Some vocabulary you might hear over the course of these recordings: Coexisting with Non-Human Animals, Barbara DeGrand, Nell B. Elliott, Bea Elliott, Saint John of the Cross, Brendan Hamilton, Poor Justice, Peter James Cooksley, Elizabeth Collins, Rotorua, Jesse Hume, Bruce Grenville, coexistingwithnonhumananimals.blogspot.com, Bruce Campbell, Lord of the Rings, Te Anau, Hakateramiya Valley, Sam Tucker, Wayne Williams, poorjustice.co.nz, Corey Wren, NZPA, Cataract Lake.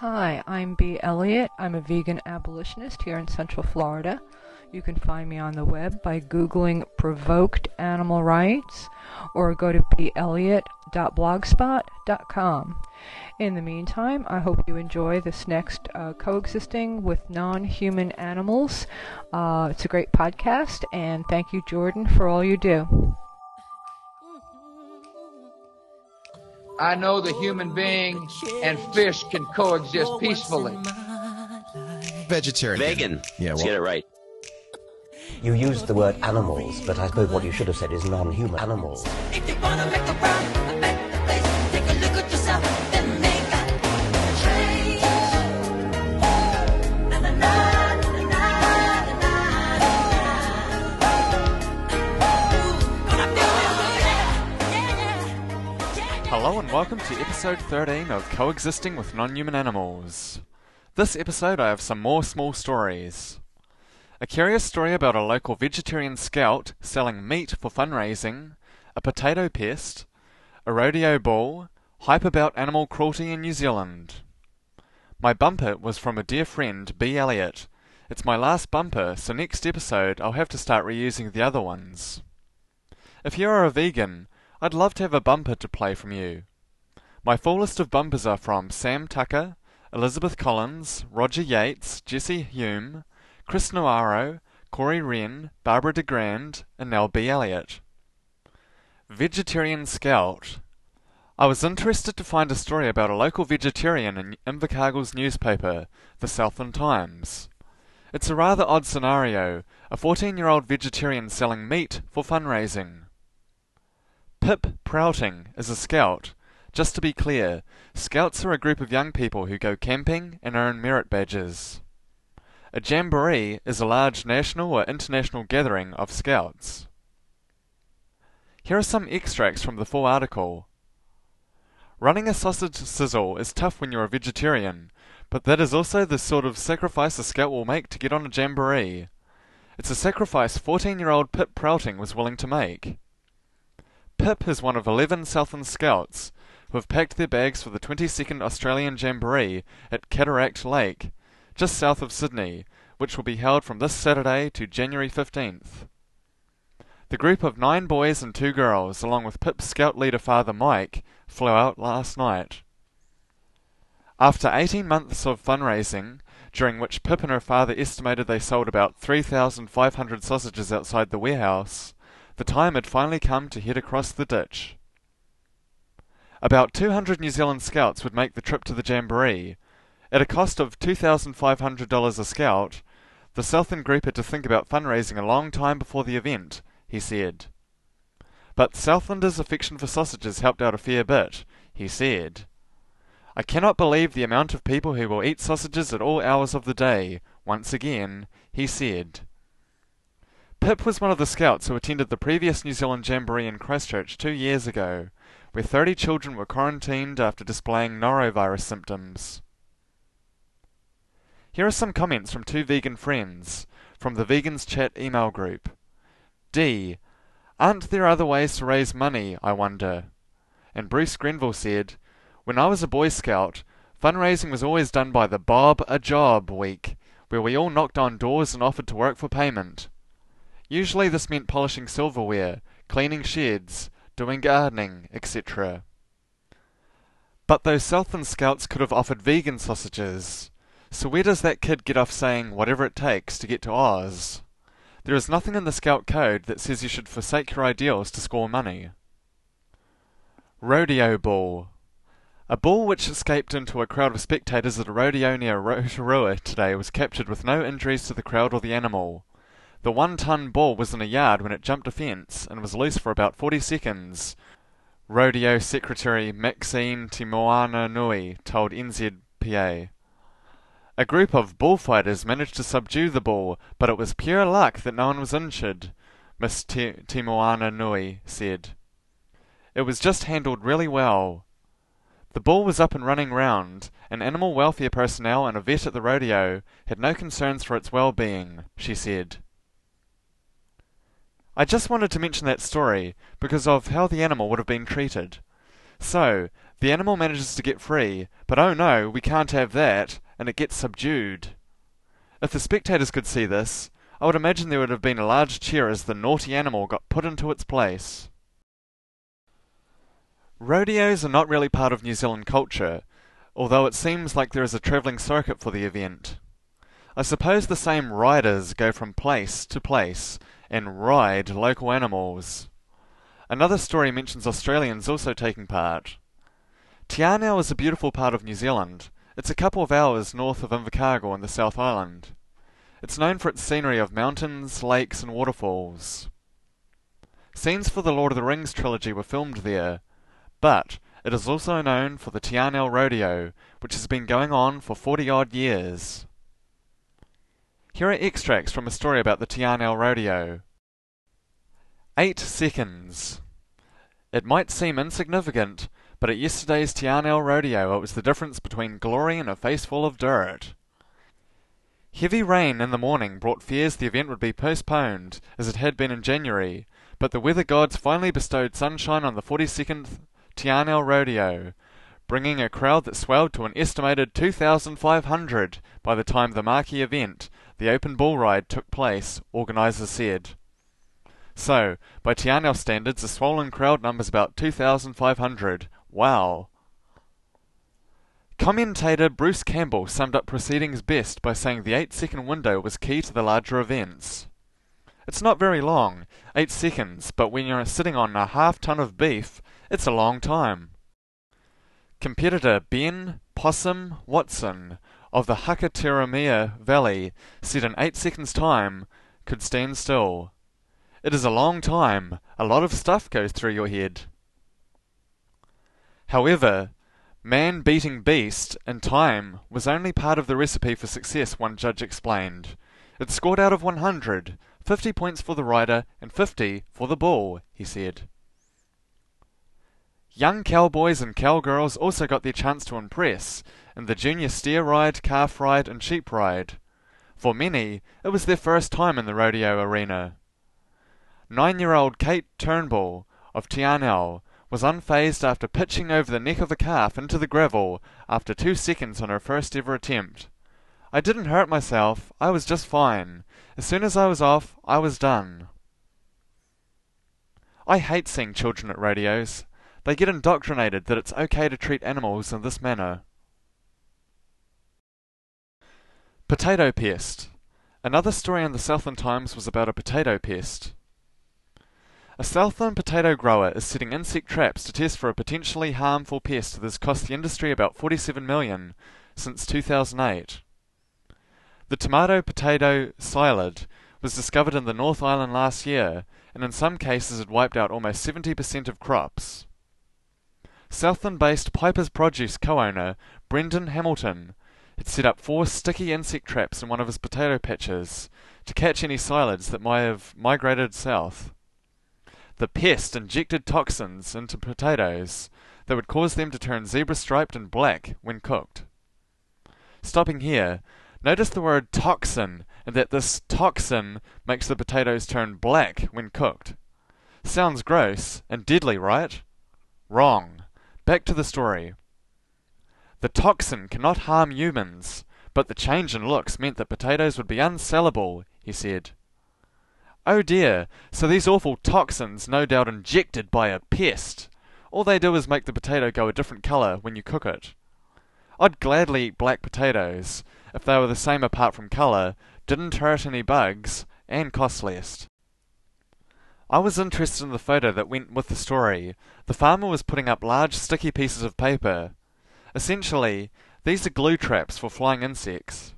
Hi, I'm Bea Elliott. I'm a vegan abolitionist here in Central Florida. You can find me on the web by Googling Provoked Animal Rights or go to beelliott.blogspot.com. In the meantime, I hope you enjoy this next Coexisting with Non-Human Animals. It's a great podcast, and thank you, Jordan, for all you do. I know the human being and fish can coexist peacefully. Vegetarian. Vegan. Yeah, well, let's get it right. You used the word animals, but I suppose what you should have said is non-human animals. If you want to make a round, a better place, take a look at yourself, then make a change. Na, na, na, na, na, na, na. Hello and welcome to episode 13 of Coexisting with Non-Human Animals. This episode I have some more small stories. A curious story about a local vegetarian scout selling meat for fundraising, a potato pest, a rodeo bull, hype about animal cruelty in New Zealand. My bumper was from a dear friend, Bea Elliott. It's my last bumper, so next episode I'll have to start reusing the other ones. If you are a vegan, I'd love to have a bumper to play from you. My full list of bumpers are from Sam Tucker, Elizabeth Collins, Roger Yates, Jesse Hume, Chris Noaro, Corey Wren, Barbara DeGrand, and Nell B. Elliott. Vegetarian Scout. I was interested to find a story about a local vegetarian in Invercargill's newspaper, The Southern Times. It's a rather odd scenario, a 14-year-old vegetarian selling meat for fundraising. Pip Prouting is a scout. Just to be clear, scouts are a group of young people who go camping and earn merit badges. A jamboree is a large national or international gathering of scouts. Here are some extracts from the full article. Running a sausage sizzle is tough when you're a vegetarian, but that is also the sort of sacrifice a scout will make to get on a jamboree. It's a sacrifice 14-year-old Pip Prouting was willing to make. Pip is one of 11 Southern Scouts who have packed their bags for the 22nd Australian Jamboree at Cataract Lake, just south of Sydney, which will be held from this Saturday to January 15th. The group of 9 boys and 2 girls, along with Pip's scout leader father Mike, flew out last night. After 18 months of fundraising, during which Pip and her father estimated they sold about 3,500 sausages outside the warehouse, the time had finally come to head across the ditch. About 200 New Zealand scouts would make the trip to the Jamboree. At a cost of $2,500 a scout, the Southern group had to think about fundraising a long time before the event, he said. But Southlanders' affection for sausages helped out a fair bit, he said. I cannot believe the amount of people who will eat sausages at all hours of the day, once again, he said. Pip was one of the scouts who attended the previous New Zealand Jamboree in Christchurch 2 years ago, where 30 children were quarantined after displaying norovirus symptoms. Here are some comments from 2 vegan friends, from the Vegans Chat email group. D. Aren't there other ways to raise money, I wonder? And Bruce Grenville said, when I was a Boy Scout, fundraising was always done by the Bob a Job week, where we all knocked on doors and offered to work for payment. Usually this meant polishing silverware, cleaning sheds, doing gardening, etc. But those Southern Scouts could have offered vegan sausages. So where does that kid get off saying whatever it takes to get to Oz? There is nothing in the Scout Code that says you should forsake your ideals to score money. Rodeo Bull. A bull which escaped into a crowd of spectators at a rodeo near Rotorua today was captured with no injuries to the crowd or the animal. The 1-ton bull was in a yard when it jumped a fence and was loose for about 40 seconds, Rodeo Secretary Maxine Timoana-Nui told NZPA. A group of bullfighters managed to subdue the bull, but it was pure luck that no one was injured, Miss Timoana-Nui said. It was just handled really well. The bull was up and running round, and animal welfare personnel and a vet at the rodeo had no concerns for its well-being, she said. I just wanted to mention that story because of how the animal would have been treated. So, The animal manages to get free, but oh no, we can't have that, and it gets subdued. If the spectators could see this, I would imagine there would have been a large cheer as the naughty animal got put into its place. Rodeos are not really part of New Zealand culture, although it seems like there is a travelling circuit for the event. I suppose the same riders go from place to place and ride local animals. Another story mentions Australians also taking part. Te Anau is a beautiful part of New Zealand. It's a couple of hours north of Invercargill in the South Island. It's known for its scenery of mountains, lakes and waterfalls. Scenes for the Lord of the Rings trilogy were filmed there, but it is also known for the Te Anau Rodeo, which has been going on for 40-odd years. Here are extracts from a story about the Te Anau Rodeo. 8 seconds. It might seem insignificant, but at yesterday's Te Anau Rodeo it was the difference between glory and a face full of dirt. Heavy rain in the morning brought fears the event would be postponed, as it had been in January, but the weather gods finally bestowed sunshine on the 42nd Te Anau Rodeo, bringing a crowd that swelled to an estimated 2,500 by the time the marquee event, the open bull ride, took place, organisers said. So, by Te Anau standards, the swollen crowd numbers about 2,500. Wow! Commentator Bruce Campbell summed up proceedings best by saying the 8-second window was key to the larger events. It's not very long, 8 seconds, but when you're sitting on a half-ton of beef, it's a long time. Competitor Ben Possum Watson of the Hakateramiya Valley said in 8 seconds' time could stand still. It is a long time, a lot of stuff goes through your head. However, man beating beast in time was only part of the recipe for success, one judge explained. It scored out of 100, 50 points for the rider and 50 for the bull, he said. Young cowboys and cowgirls also got their chance to impress in the junior steer ride, calf ride and sheep ride. For many, it was their first time in the rodeo arena. 9-year-old Kate Turnbull of Te Anau was unfazed after pitching over the neck of a calf into the gravel after 2 seconds on her first ever attempt. I didn't hurt myself, I was just fine. As soon as I was off, I was done. I hate seeing children at rodeos. They get indoctrinated that it's okay to treat animals in this manner. Potato pest. Another story in the Southern Times was about a potato pest. A Southland potato grower is setting insect traps to test for a potentially harmful pest that has cost the industry about $47 million since 2008. The tomato-potato psyllid was discovered in the North Island last year, and in some cases had wiped out almost 70% of crops. Southland-based Piper's Produce co-owner Brendan Hamilton had set up 4 sticky insect traps in one of his potato patches to catch any psyllids that might have migrated south. The pest injected toxins into potatoes that would cause them to turn zebra-striped and black when cooked. Stopping here, notice the word toxin and that this toxin makes the potatoes turn black when cooked. Sounds gross and deadly, right? Wrong. Back to the story. The toxin cannot harm humans, but the change in looks meant that potatoes would be unsellable, he said. Oh dear, so these awful toxins, no doubt injected by a pest. All they do is make the potato go a different colour when you cook it. I'd gladly eat black potatoes, if they were the same apart from colour, didn't hurt any bugs, and cost less. I was interested in the photo that went with the story. The farmer was putting up large sticky pieces of paper. Essentially, these are glue traps for flying insects.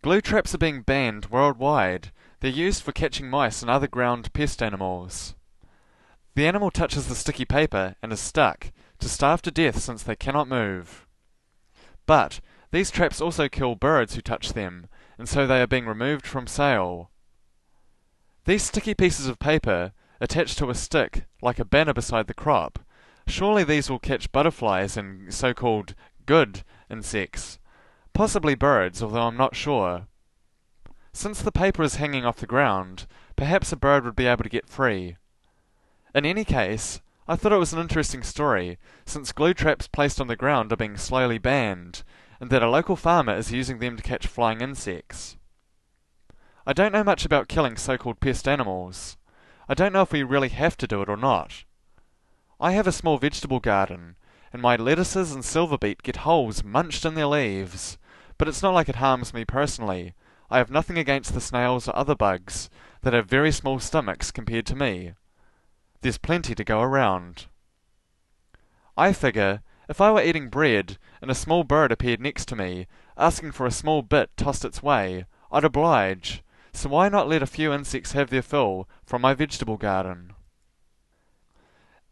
Glue traps are being banned worldwide. They're used for catching mice and other ground pest animals. The animal touches the sticky paper and is stuck, to starve to death since they cannot move. But these traps also kill birds who touch them, and so they are being removed from sale. These sticky pieces of paper, attached to a stick like a banner beside the crop, surely these will catch butterflies and so-called good insects, possibly birds, although I'm not sure. Since the paper is hanging off the ground, perhaps a bird would be able to get free. In any case, I thought it was an interesting story, since glue traps placed on the ground are being slowly banned, and that a local farmer is using them to catch flying insects. I don't know much about killing so-called pest animals. I don't know if we really have to do it or not. I have a small vegetable garden, and my lettuces and silver beet get holes munched in their leaves, but it's not like it harms me personally. I have nothing against the snails or other bugs that have very small stomachs compared to me. There's plenty to go around. I figure, if I were eating bread and a small bird appeared next to me, asking for a small bit tossed its way, I'd oblige, so why not let a few insects have their fill from my vegetable garden?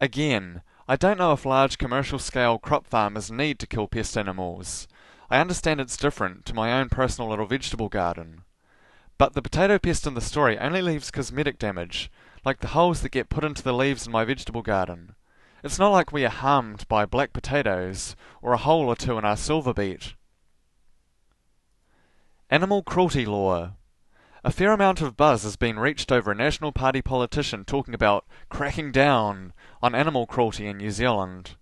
Again, I don't know if large commercial-scale crop farmers need to kill pest animals. I understand it's different to my own personal little vegetable garden. But the potato pest in the story only leaves cosmetic damage, like the holes that get put into the leaves in my vegetable garden. It's not like we are harmed by black potatoes, or a hole or two in our silver beet. Animal cruelty law. A fair amount of buzz has been reached over a National Party politician talking about cracking down on animal cruelty in New Zealand.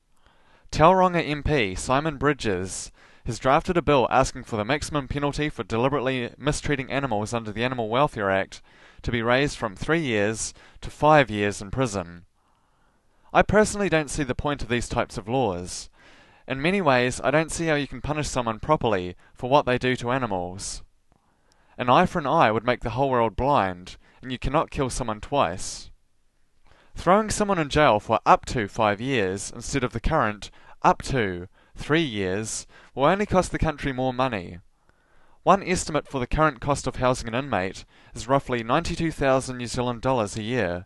Tauranga MP Simon Bridges has drafted a bill asking for the maximum penalty for deliberately mistreating animals under the Animal Welfare Act to be raised from 3 years to 5 years in prison. I personally don't see the point of these types of laws. In many ways, I don't see how you can punish someone properly for what they do to animals. An eye for an eye would make the whole world blind, and you cannot kill someone twice. Throwing someone in jail for up to 5 years instead of the current up to 3 years will only cost the country more money. One estimate for the current cost of housing an inmate is roughly 92,000 New Zealand dollars a year.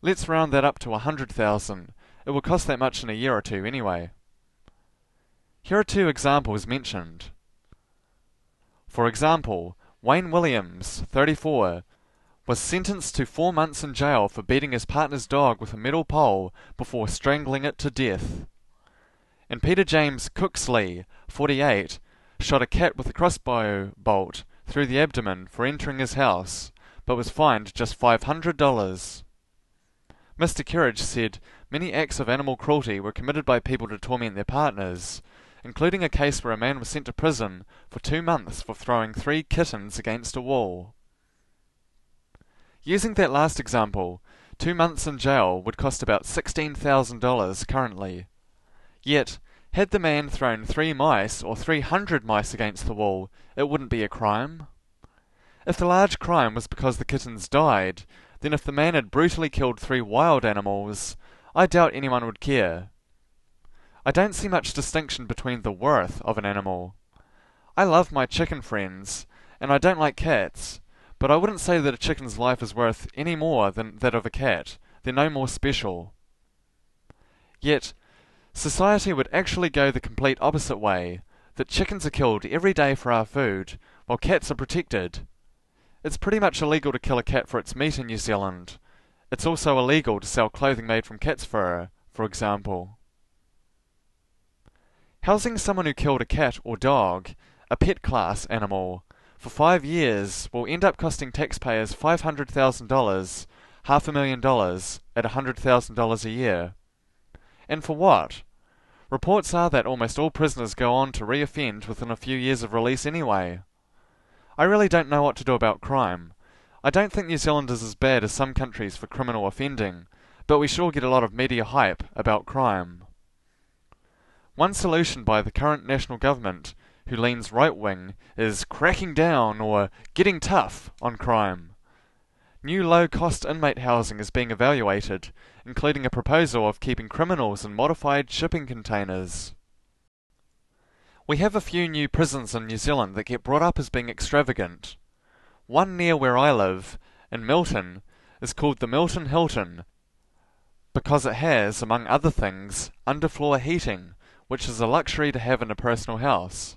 Let's round that up to 100,000. It will cost that much in a year or two anyway. Here are two examples mentioned. For example, Wayne Williams, 34, was sentenced to 4 months in jail for beating his partner's dog with a metal pole before strangling it to death. And Peter James Cooksley, 48, shot a cat with a crossbow bolt through the abdomen for entering his house, but was fined just $500. Mr. Kerridge said many acts of animal cruelty were committed by people to torment their partners, including a case where a man was sent to prison for 2 months for throwing 3 kittens against a wall. Using that last example, 2 months in jail would cost about $16,000 currently. Yet, had the man thrown 3 mice or 300 mice against the wall, it wouldn't be a crime. If the large crime was because the kittens died, then if the man had brutally killed 3 wild animals, I doubt anyone would care. I don't see much distinction between the worth of an animal. I love my chicken friends, and I don't like cats, but I wouldn't say that a chicken's life is worth any more than that of a cat. They're no more special. Yet, society would actually go the complete opposite way, that chickens are killed every day for our food, while cats are protected. It's pretty much illegal to kill a cat for its meat in New Zealand. It's also illegal to sell clothing made from cat's fur, for example. Housing someone who killed a cat or dog, a pet class animal, for 5 years will end up costing taxpayers $500,000, $500,000 at $100,000 a year. And for what? Reports are that almost all prisoners go on to re-offend within a few years of release anyway. I really don't know what to do about crime. I don't think New Zealand is as bad as some countries for criminal offending, but we sure get a lot of media hype about crime. One solution by the current national government, who leans right-wing, is cracking down or getting tough on crime. New low-cost inmate housing is being evaluated, including a proposal of keeping criminals in modified shipping containers. We have a few new prisons in New Zealand that get brought up as being extravagant. One near where I live, in Milton, is called the Milton Hilton, because it has, among other things, underfloor heating, which is a luxury to have in a personal house.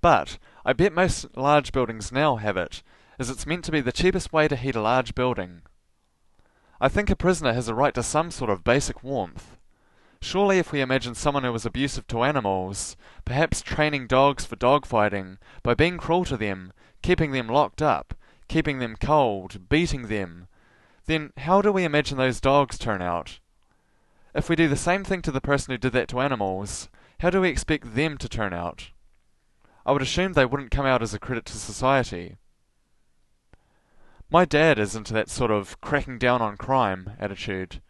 But I bet most large buildings now have it, as it's meant to be the cheapest way to heat a large building. I think a prisoner has a right to some sort of basic warmth. Surely if we imagine someone who was abusive to animals, perhaps training dogs for dogfighting, by being cruel to them, keeping them locked up, keeping them cold, beating them, then how do we imagine those dogs turn out? If we do the same thing to the person who did that to animals, how do we expect them to turn out? I would assume they wouldn't come out as a credit to society. My dad is into that sort of cracking down on crime attitude.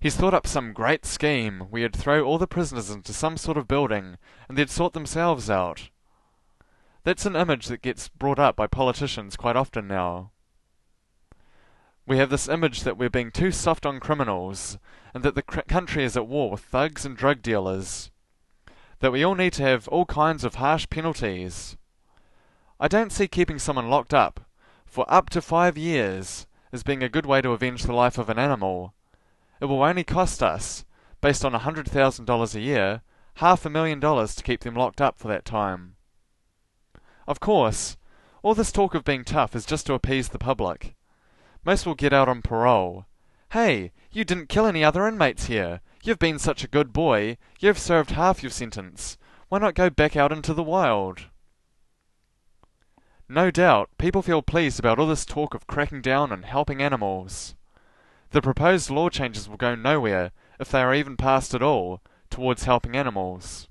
He's thought up some great scheme where he'd throw all the prisoners into some sort of building and they'd sort themselves out. That's an image that gets brought up by politicians quite often now. We have this image that we're being too soft on criminals, and that the country is at war with thugs and drug dealers, that we all need to have all kinds of harsh penalties. I don't see keeping someone locked up for up to 5 years as being a good way to avenge the life of an animal. It will only cost us, based on $100,000 a year, $500,000 to keep them locked up for that time. Of course, all this talk of being tough is just to appease the public. Most will get out on parole. Hey, you didn't kill any other inmates here. You've been such a good boy. You've served half your sentence. Why not go back out into the wild? No doubt, people feel pleased about all this talk of cracking down and helping animals. The proposed law changes will go nowhere, if they are even passed at all, towards helping animals.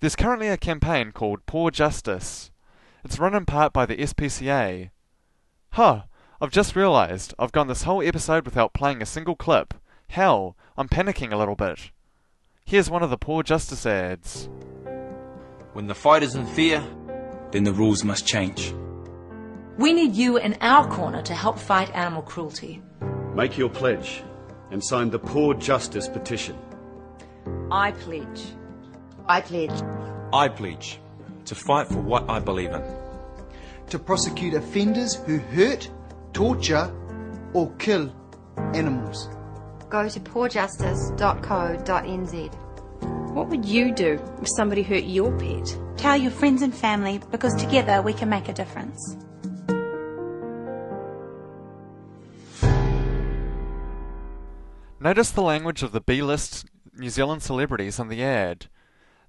There's currently a campaign called Poor Justice. It's run in part by the SPCA. Huh. I've just realised I've gone this whole episode without playing a single clip. Hell, I'm panicking a little bit. Here's one of the Poor Justice ads. When the fight is in fear, then the rules must change. We need you in our corner to help fight animal cruelty. Make your pledge and sign the Poor Justice petition. I pledge. I pledge. I pledge to fight for what I believe in. To prosecute offenders who hurt, torture or kill animals. Go to poorjustice.co.nz. What would you do if somebody hurt your pet? Tell your friends and family, because together we can make a difference. Notice the language of the B-list New Zealand celebrities in the ad.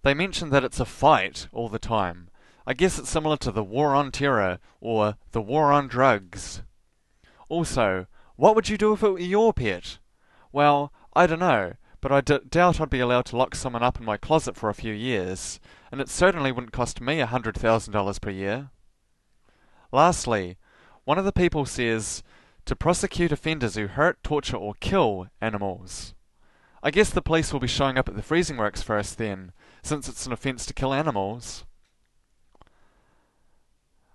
They mention that it's a fight all the time. I guess it's similar to the war on terror or the war on drugs. Also, what would you do if it were your pet? Well, I don't know, but I doubt I'd be allowed to lock someone up in my closet for a few years, and it certainly wouldn't cost me $100,000 per year. Lastly, one of the people says, to prosecute offenders who hurt, torture or kill animals. I guess the police will be showing up at the freezing works for us then, since it's an offence to kill animals.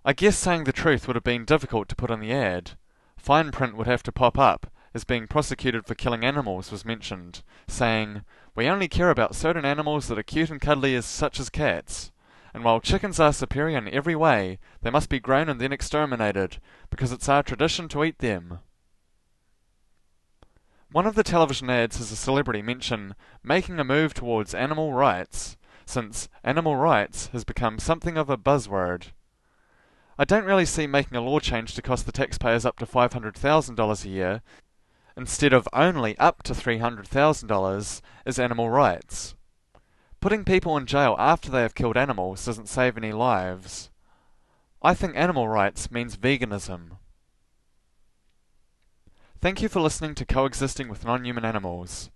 I guess saying the truth would have been difficult to put in the ad. Fine print would have to pop up, as being prosecuted for killing animals was mentioned, saying, we only care about certain animals that are cute and cuddly such as cats, and while chickens are superior in every way, they must be grown and then exterminated, because it's our tradition to eat them. One of the television ads has a celebrity mention making a move towards animal rights, since animal rights has become something of a buzzword. I don't really see making a law change to cost the taxpayers up to $500,000 a year, instead of only up to $300,000, as animal rights. Putting people in jail after they have killed animals doesn't save any lives. I think animal rights means veganism. Thank you for listening to Coexisting with Non-Human Animals.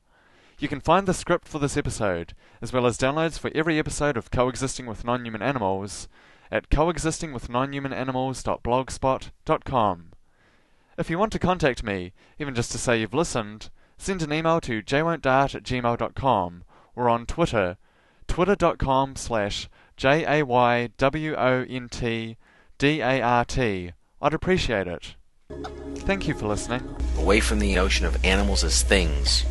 You can find the script for this episode, as well as downloads for every episode of Coexisting with Non-Human Animals, at coexistingwithnonhumananimals.blogspot.com. If you want to contact me, even just to say you've listened, send an email to jwontdart@gmail.com or on Twitter, twitter.com/jaywontdart. I'd appreciate it. Thank you for listening. Away from the notion of animals as things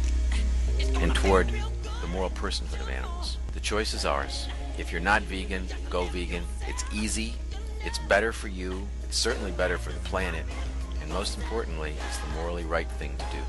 and toward the moral personhood of animals. The choice is ours. If you're not vegan, go vegan. It's easy, it's better for you, it's certainly better for the planet, and most importantly, it's the morally right thing to do.